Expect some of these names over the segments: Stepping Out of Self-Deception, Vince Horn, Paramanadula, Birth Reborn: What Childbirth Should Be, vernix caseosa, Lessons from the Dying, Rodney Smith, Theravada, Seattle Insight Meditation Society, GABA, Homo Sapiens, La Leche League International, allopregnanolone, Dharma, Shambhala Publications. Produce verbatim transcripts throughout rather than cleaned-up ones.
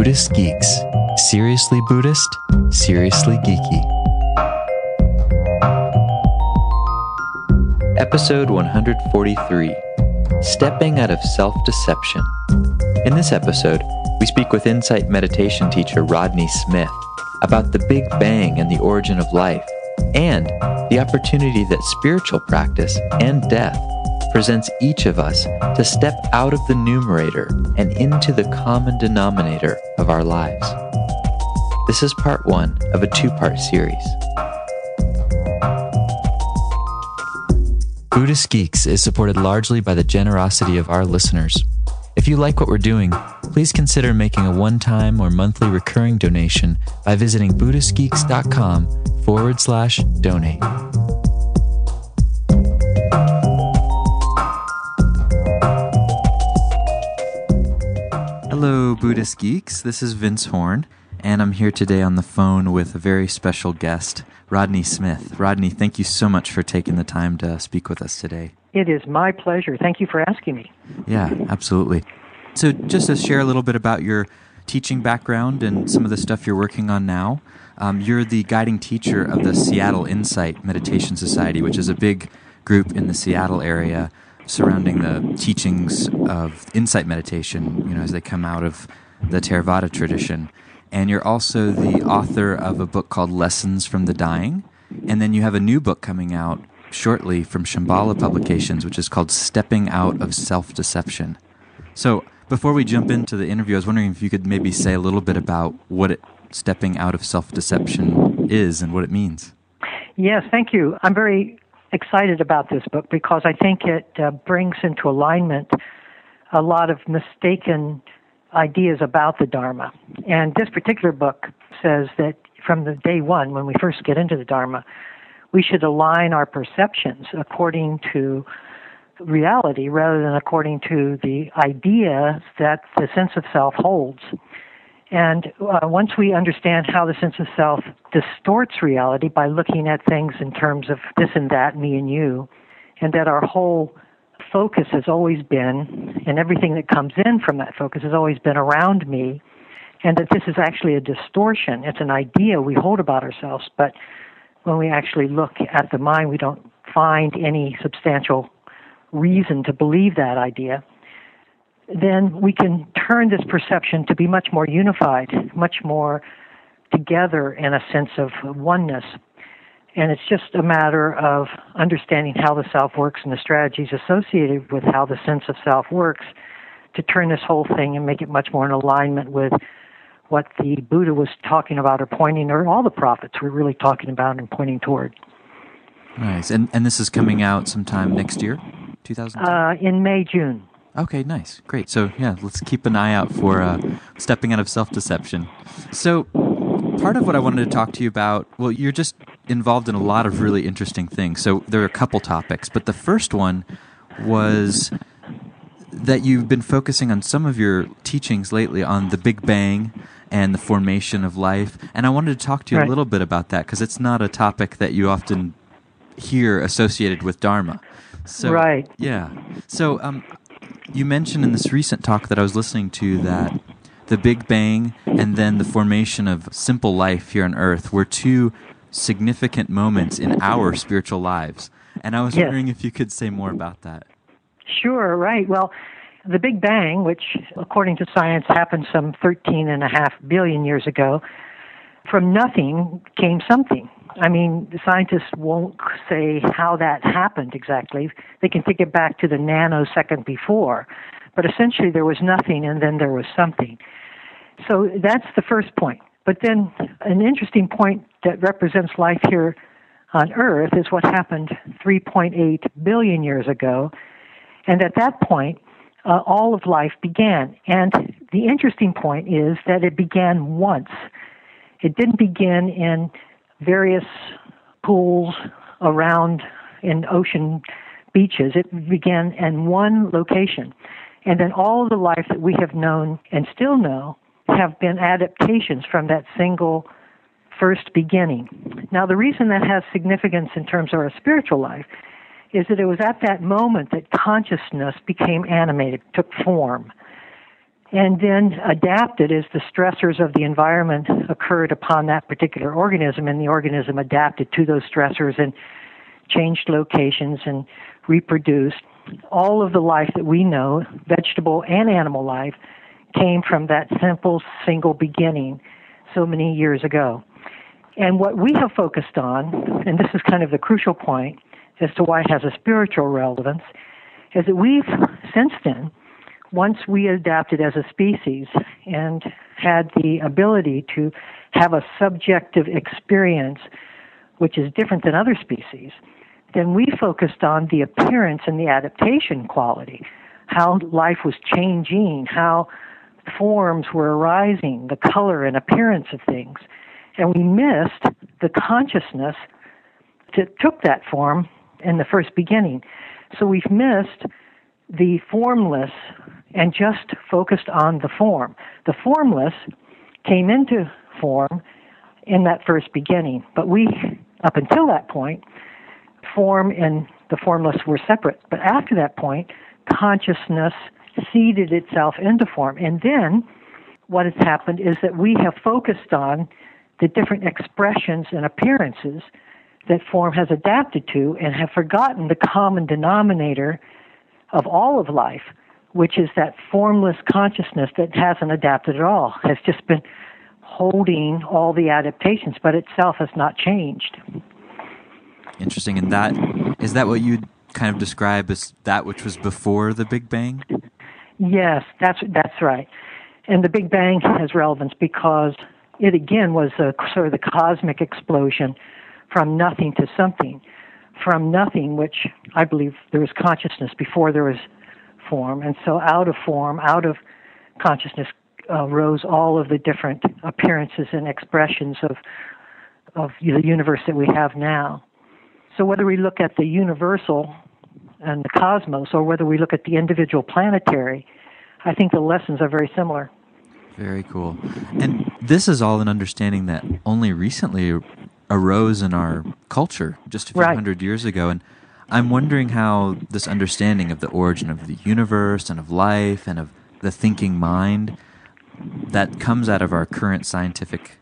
Buddhist Geeks. Seriously Buddhist, seriously geeky. Episode one forty-three, Stepping Out of Self-Deception. In this episode, we speak with Insight Meditation teacher Rodney Smith about the Big Bang and the origin of life, and the opportunity that spiritual practice and death presents each of us to step out of the numerator and into the common denominator of our lives. This is part one of a two-part series. Buddhist Geeks is supported largely by the generosity of our listeners. If you like what we're doing, please consider making a one-time or monthly recurring donation by visiting buddhistgeeks.com forward slash donate. Hello, Buddhist Geeks. This is Vince Horn, and I'm here today on the phone with a very special guest, Rodney Smith. Rodney, thank you so much for taking the time to speak with us today. It is my pleasure. Thank you for asking me. Yeah, absolutely. So just to share a little bit about your teaching background and some of the stuff you're working on now, um, you're the guiding teacher of the Seattle Insight Meditation Society, which is a big group in the Seattle area surrounding the teachings of insight meditation, you know, as they come out of the Theravada tradition. And you're also the author of a book called Lessons from the Dying. And then you have a new book coming out shortly from Shambhala Publications, which is called Stepping Out of Self-Deception. So before we jump into the interview, I was wondering if you could maybe say a little bit about what it, stepping out of self-deception is and what it means. Yes, thank you. I'm very excited about this book because I think it uh, brings into alignment a lot of mistaken ideas about the Dharma. And this particular book says that from the day one, when we first get into the Dharma, we should align our perceptions according to reality rather than according to the idea that the sense of self holds. And uh, once we understand how the sense of self distorts reality by looking at things in terms of this and that, me and you, and that our whole focus has always been, and everything that comes in from that focus has always been around me, and that this is actually a distortion. It's an idea we hold about ourselves, but when we actually look at the mind, we don't find any substantial reason to believe that idea. Then we can turn this perception to be much more unified, much more together in a sense of oneness. And it's just a matter of understanding how the self works and the strategies associated with how the sense of self works to turn this whole thing and make it much more in alignment with what the Buddha was talking about or pointing, or all the prophets were really talking about and pointing toward. Nice. And and this is coming out sometime next year, two thousand ten? Uh, in May, June. Okay, nice. Great. So, yeah, let's keep an eye out for uh, stepping out of self-deception. So, part of what I wanted to talk to you about, well, you're just involved in a lot of really interesting things. So, there are a couple topics, but the first one was that you've been focusing on some of your teachings lately on the Big Bang and the formation of life. And I wanted to talk to you right. a little bit about that because it's not a topic that you often hear associated with Dharma. So, right. Yeah. So, um, you mentioned in this recent talk that I was listening to that the Big Bang and then the formation of simple life here on Earth were two significant moments in our spiritual lives. And I was yes. wondering if you could say more about that. Sure, right. Well, the Big Bang, which according to science happened some thirteen and a half billion years ago, from nothing came something. I mean, the scientists won't say how that happened exactly. They can take it back to the nanosecond before. But essentially there was nothing and then there was something. So that's the first point. But then an interesting point that represents life here on Earth is what happened three point eight billion years ago. And at that point, uh, all of life began. And the interesting point is that it began once. It didn't begin in various pools around in ocean beaches. It began in one location. And then all of the life that we have known and still know have been adaptations from that single first beginning. Now, the reason that has significance in terms of our spiritual life is that it was at that moment that consciousness became animated, took form. and then adapted as the stressors of the environment occurred upon that particular organism, and the organism adapted to those stressors and changed locations and reproduced. All of the life that we know, vegetable and animal life, came from that simple, single beginning so many years ago. And what we have focused on, and this is kind of the crucial point as to why it has a spiritual relevance, is that we've, since then, once we adapted as a species and had the ability to have a subjective experience which is different than other species, then we focused on the appearance and the adaptation quality, how life was changing, how forms were arising, the color and appearance of things. And we missed the consciousness that took that form in the first beginning. So we've missed the formless and just focused on the form. The formless came into form in that first beginning, but we, up until that point, form and the formless were separate. But after that point, consciousness seeded itself into form. And then what has happened is that we have focused on the different expressions and appearances that form has adapted to and have forgotten the common denominator of all of life, which is that formless consciousness that hasn't adapted at all, has just been holding all the adaptations, but itself has not changed. Interesting. And that, is that what you kind of describe as that which was before the Big Bang? Yes, that's that's right. And the Big Bang has relevance because it, again, was a, sort of the cosmic explosion from nothing to something. From nothing, which I believe there was consciousness before there was form, and so out of form, out of consciousness, uh, rose all of the different appearances and expressions of of the universe that we have now. So whether we look at the universal and the cosmos, or whether we look at the individual planetary, I think the lessons are very similar. Very cool. And this is all an understanding that only recently arose in our culture just a few right. hundred years ago. And I'm wondering how this understanding of the origin of the universe and of life and of the thinking mind that comes out of our current scientific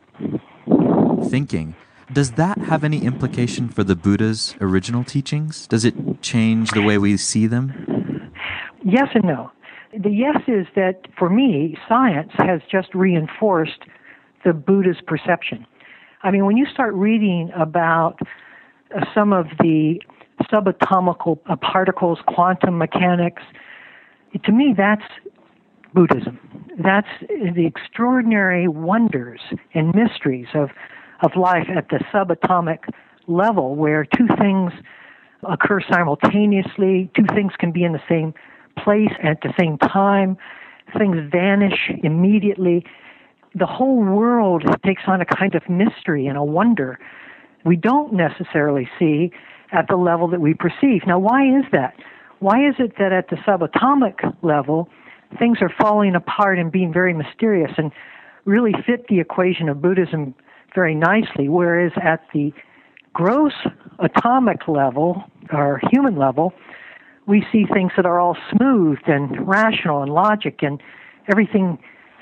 thinking, does that have any implication for the Buddha's original teachings? Does it change the way we see them? Yes and no. The yes is that, for me, science has just reinforced the Buddha's perception. I mean, when you start reading about uh, some of the subatomic uh, particles, quantum mechanics, to me that's Buddhism. That's the extraordinary wonders and mysteries of, of life at the subatomic level, where two things occur simultaneously, two things can be in the same place at the same time, things vanish immediately. The whole world takes on a kind of mystery and a wonder we don't necessarily see at the level that we perceive. Now, why is that? Why is it that at the subatomic level, things are falling apart and being very mysterious and really fit the equation of Buddhism very nicely, whereas at the gross atomic level, or human level, we see things that are all smooth and rational and logic, and everything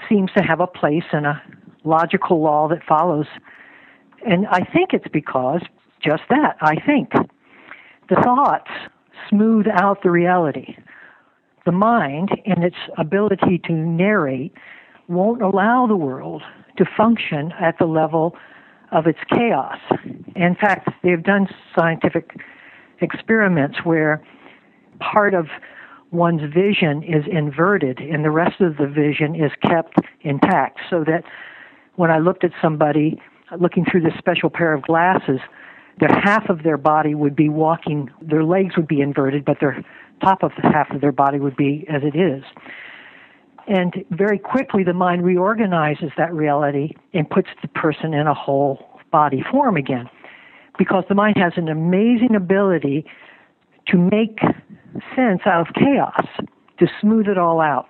seems to have a place and a logical law that follows. And I think it's because just that, I think. The thoughts smooth out the reality. The mind and its ability to narrate won't allow the world to function at the level of its chaos. In fact, they've done scientific experiments where part of one's vision is inverted and the rest of the vision is kept intact, so that when I looked at somebody looking through this special pair of glasses, their half of their body would be walking, their legs would be inverted, but their top of the half of their body would be as it is. And very quickly the mind reorganizes that reality and puts the person in a whole body form again, because the mind has an amazing ability to make sense out of chaos, to smooth it all out.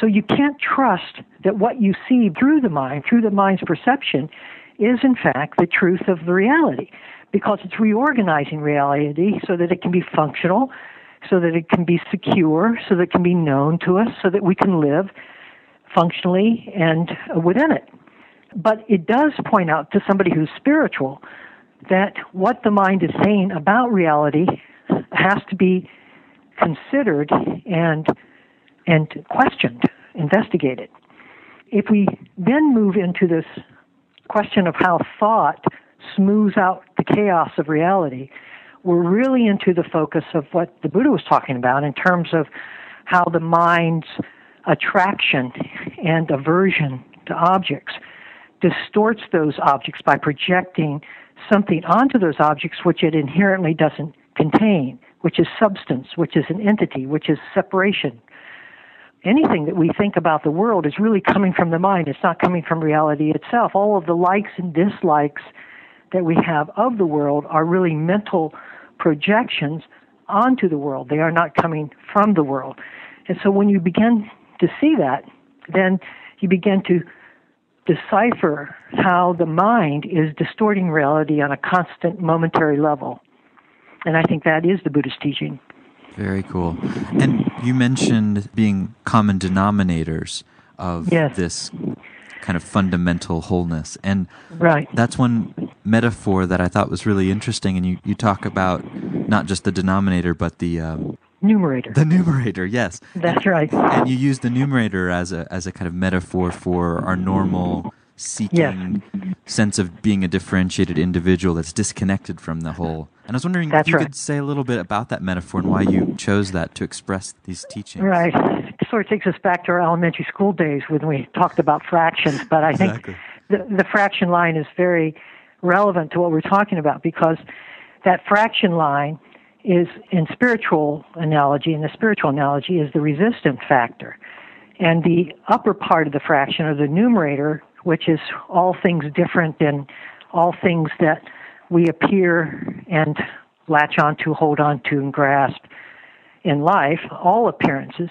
So you can't trust that what you see through the mind, through the mind's perception, is in fact the truth of the reality, because it's reorganizing reality so that it can be functional, so that it can be secure, so that it can be known to us, so that we can live functionally and within it. But it does point out to somebody who's spiritual that what the mind is saying about reality has to be considered and and questioned, investigated. If we then move into this question of how thought smooths out the chaos of reality, we're really into the focus of what the Buddha was talking about in terms of how the mind's attraction and aversion to objects distorts those objects by projecting something onto those objects which it inherently doesn't contain, which is substance, which is an entity, which is separation. Anything that we think about the world is really coming from the mind. It's not coming from reality itself. All of the likes and dislikes that we have of the world are really mental projections onto the world. They are not coming from the world. And so when you begin to see that, then you begin to decipher how the mind is distorting reality on a constant momentary level. And I think that is the Buddhist teaching. Very cool. And you mentioned being common denominators of yes. this kind of fundamental wholeness. And right. that's one metaphor that I thought was really interesting. And you, you talk about not just the denominator, but the... Um, numerator. The numerator, yes. That's right. And you use the numerator as a as a kind of metaphor for our normal seeking yes. sense of being a differentiated individual that's disconnected from the whole. And I was wondering that's if you right. could say a little bit about that metaphor and why you chose that to express these teachings. Right. It sort of takes us back to our elementary school days when we talked about fractions, but I exactly. think the, the fraction line is very relevant to what we're talking about, because that fraction line is, in spiritual analogy, and the spiritual analogy is the resistant factor. And the upper part of the fraction, or the numerator, which is all things different and all things that we appear and latch onto, hold onto, and grasp in life, all appearances,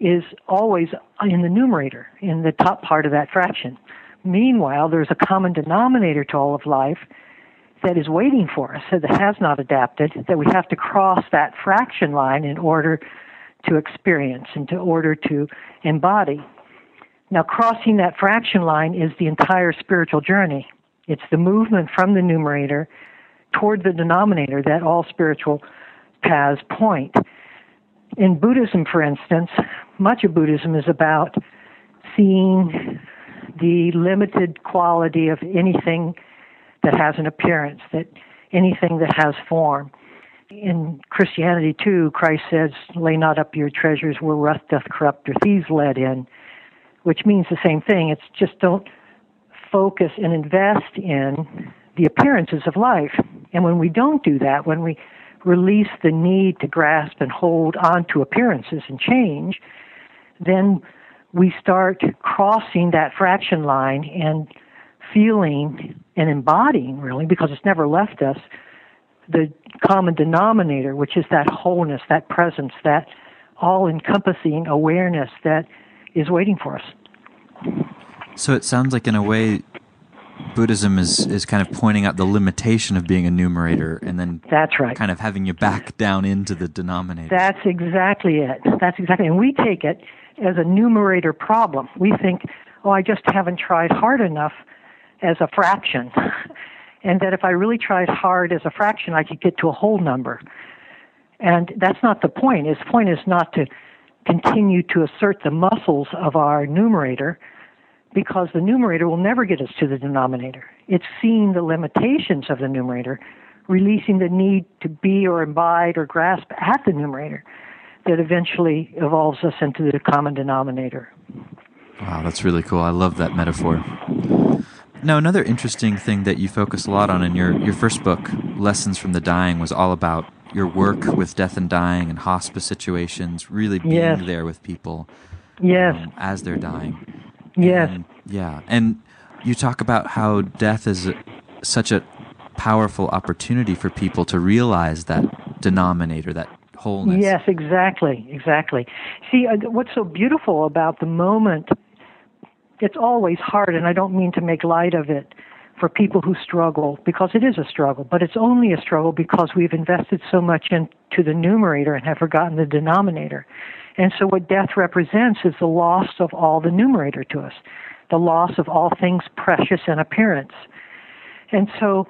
is always in the numerator, in the top part of that fraction. Meanwhile, there's a common denominator to all of life that is waiting for us, that has not adapted, that we have to cross that fraction line in order to experience and in order to embody. Now, crossing that fraction line is the entire spiritual journey. It's the movement from the numerator toward the denominator that all spiritual paths point. In Buddhism, for instance, much of Buddhism is about seeing the limited quality of anything that has an appearance, that anything that has form. In Christianity, too, Christ says, "Lay not up your treasures where rust doth corrupt or thieves let in," which means the same thing. It's just don't focus and invest in the appearances of life. And when we don't do that, when we release the need to grasp and hold on to appearances and change, then we start crossing that fraction line and feeling and embodying, really, because it's never left us, the common denominator, which is that wholeness, that presence, that all-encompassing awareness that is waiting for us. So it sounds like, in a way, Buddhism is, is kind of pointing out the limitation of being a numerator and then that's right. kind of having you back down into the denominator. That's exactly it. That's exactly it. And we take it as a numerator problem. We think, oh, I just haven't tried hard enough as a fraction, and that if I really tried hard as a fraction, I could get to a whole number. And that's not the point. His point is not to continue to assert the muscles of our numerator, because the numerator will never get us to the denominator. It's seeing the limitations of the numerator, releasing the need to be or imbibe or grasp at the numerator, that eventually evolves us into the common denominator. Wow, that's really cool. I love that metaphor. Now, another interesting thing that you focus a lot on in your, your first book, Lessons from the Dying, was all about your work with death and dying and hospice situations, really being yes. there with people yes. um, as they're dying. Yes. And, yeah. And you talk about how death is a, such a powerful opportunity for people to realize that denominator, that wholeness. Yes, exactly, exactly. See, what's so beautiful about the moment, it's always hard, and I don't mean to make light of it for people who struggle, because it is a struggle, but it's only a struggle because we've invested so much into the numerator and have forgotten the denominator. And so what death represents is the loss of all the numerator to us, the loss of all things precious and appearance. And so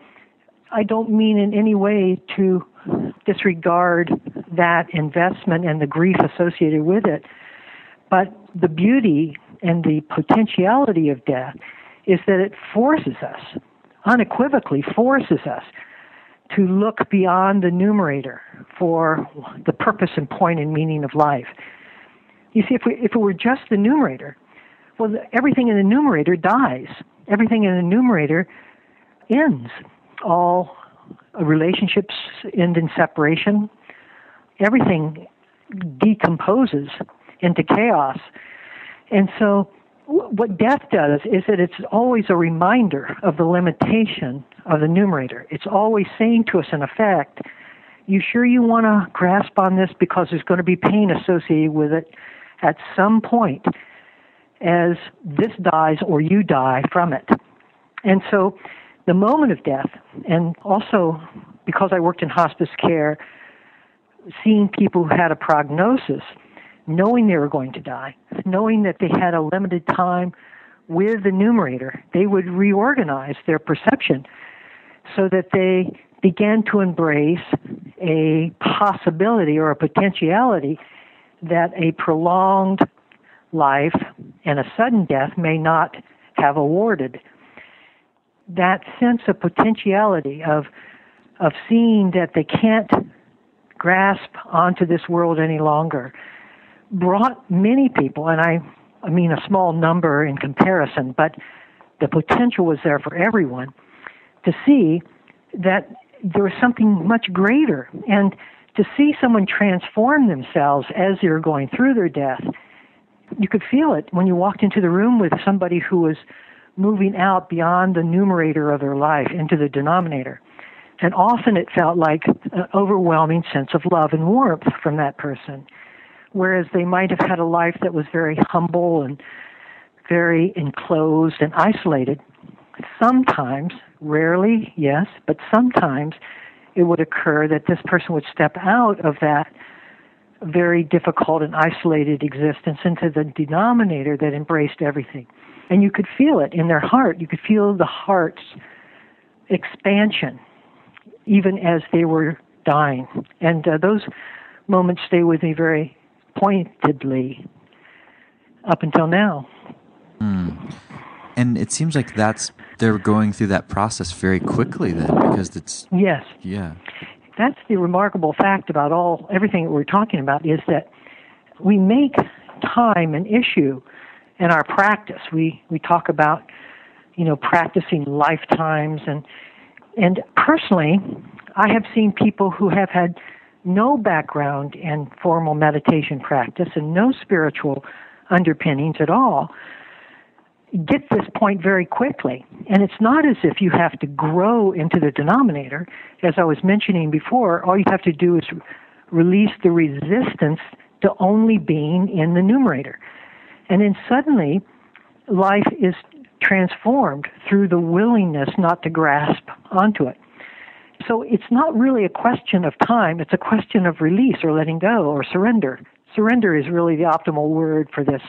I don't mean in any way to disregard that investment and the grief associated with it, but the beauty and the potentiality of death is that it forces us, unequivocally forces us, to look beyond the numerator for the purpose and point and meaning of life. You see, if, we, if it were just the numerator, well, everything in the numerator dies. Everything in the numerator ends. All relationships end in separation. Everything decomposes into chaos. And so what death does is that it's always a reminder of the limitation of the numerator. It's always saying to us, in effect, you sure you want to grasp on this, because there's going to be pain associated with it at some point as this dies or you die from it. And so the moment of death, and also because I worked in hospice care, seeing people who had a prognosis, knowing they were going to die, knowing that they had a limited time with the numerator, they would reorganize their perception so that they began to embrace a possibility or a potentiality that a prolonged life and a sudden death may not have awarded. That sense of potentiality, of of seeing that they can't grasp onto this world any longer, brought many people, and I, I mean a small number in comparison, but the potential was there for everyone, to see that there was something much greater. And to see someone transform themselves as they were going through their death, you could feel it when you walked into the room with somebody who was moving out beyond the numerator of their life into the denominator. And often it felt like an overwhelming sense of love and warmth from that person, whereas they might have had a life that was very humble and very enclosed and isolated. Sometimes, rarely, yes, but sometimes it would occur that this person would step out of that very difficult and isolated existence into the denominator that embraced everything. And you could feel it in their heart. You could feel the heart's expansion, even as they were dying. And uh, those moments stay with me very pointedly up until now. Mm. And it seems like that's they're going through that process very quickly then, because it's... Yes. Yeah. That's the remarkable fact about all everything that we're talking about, is that we make time an issue in our practice. We we talk about, you know, practicing lifetimes, and and personally, I have seen people who have had no background in formal meditation practice and no spiritual underpinnings at all get this point very quickly. And it's not as if you have to grow into the denominator. As I was mentioning before, all you have to do is release the resistance to only being in the numerator. And then suddenly, life is transformed through the willingness not to grasp onto it. So it's not really a question of time. It's a question of release or letting go or surrender. Surrender is really the optimal word for this,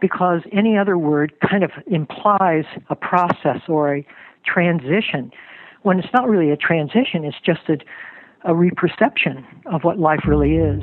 because any other word kind of implies a process or a transition, when it's not really a transition. It's just a, a reperception of what life really is.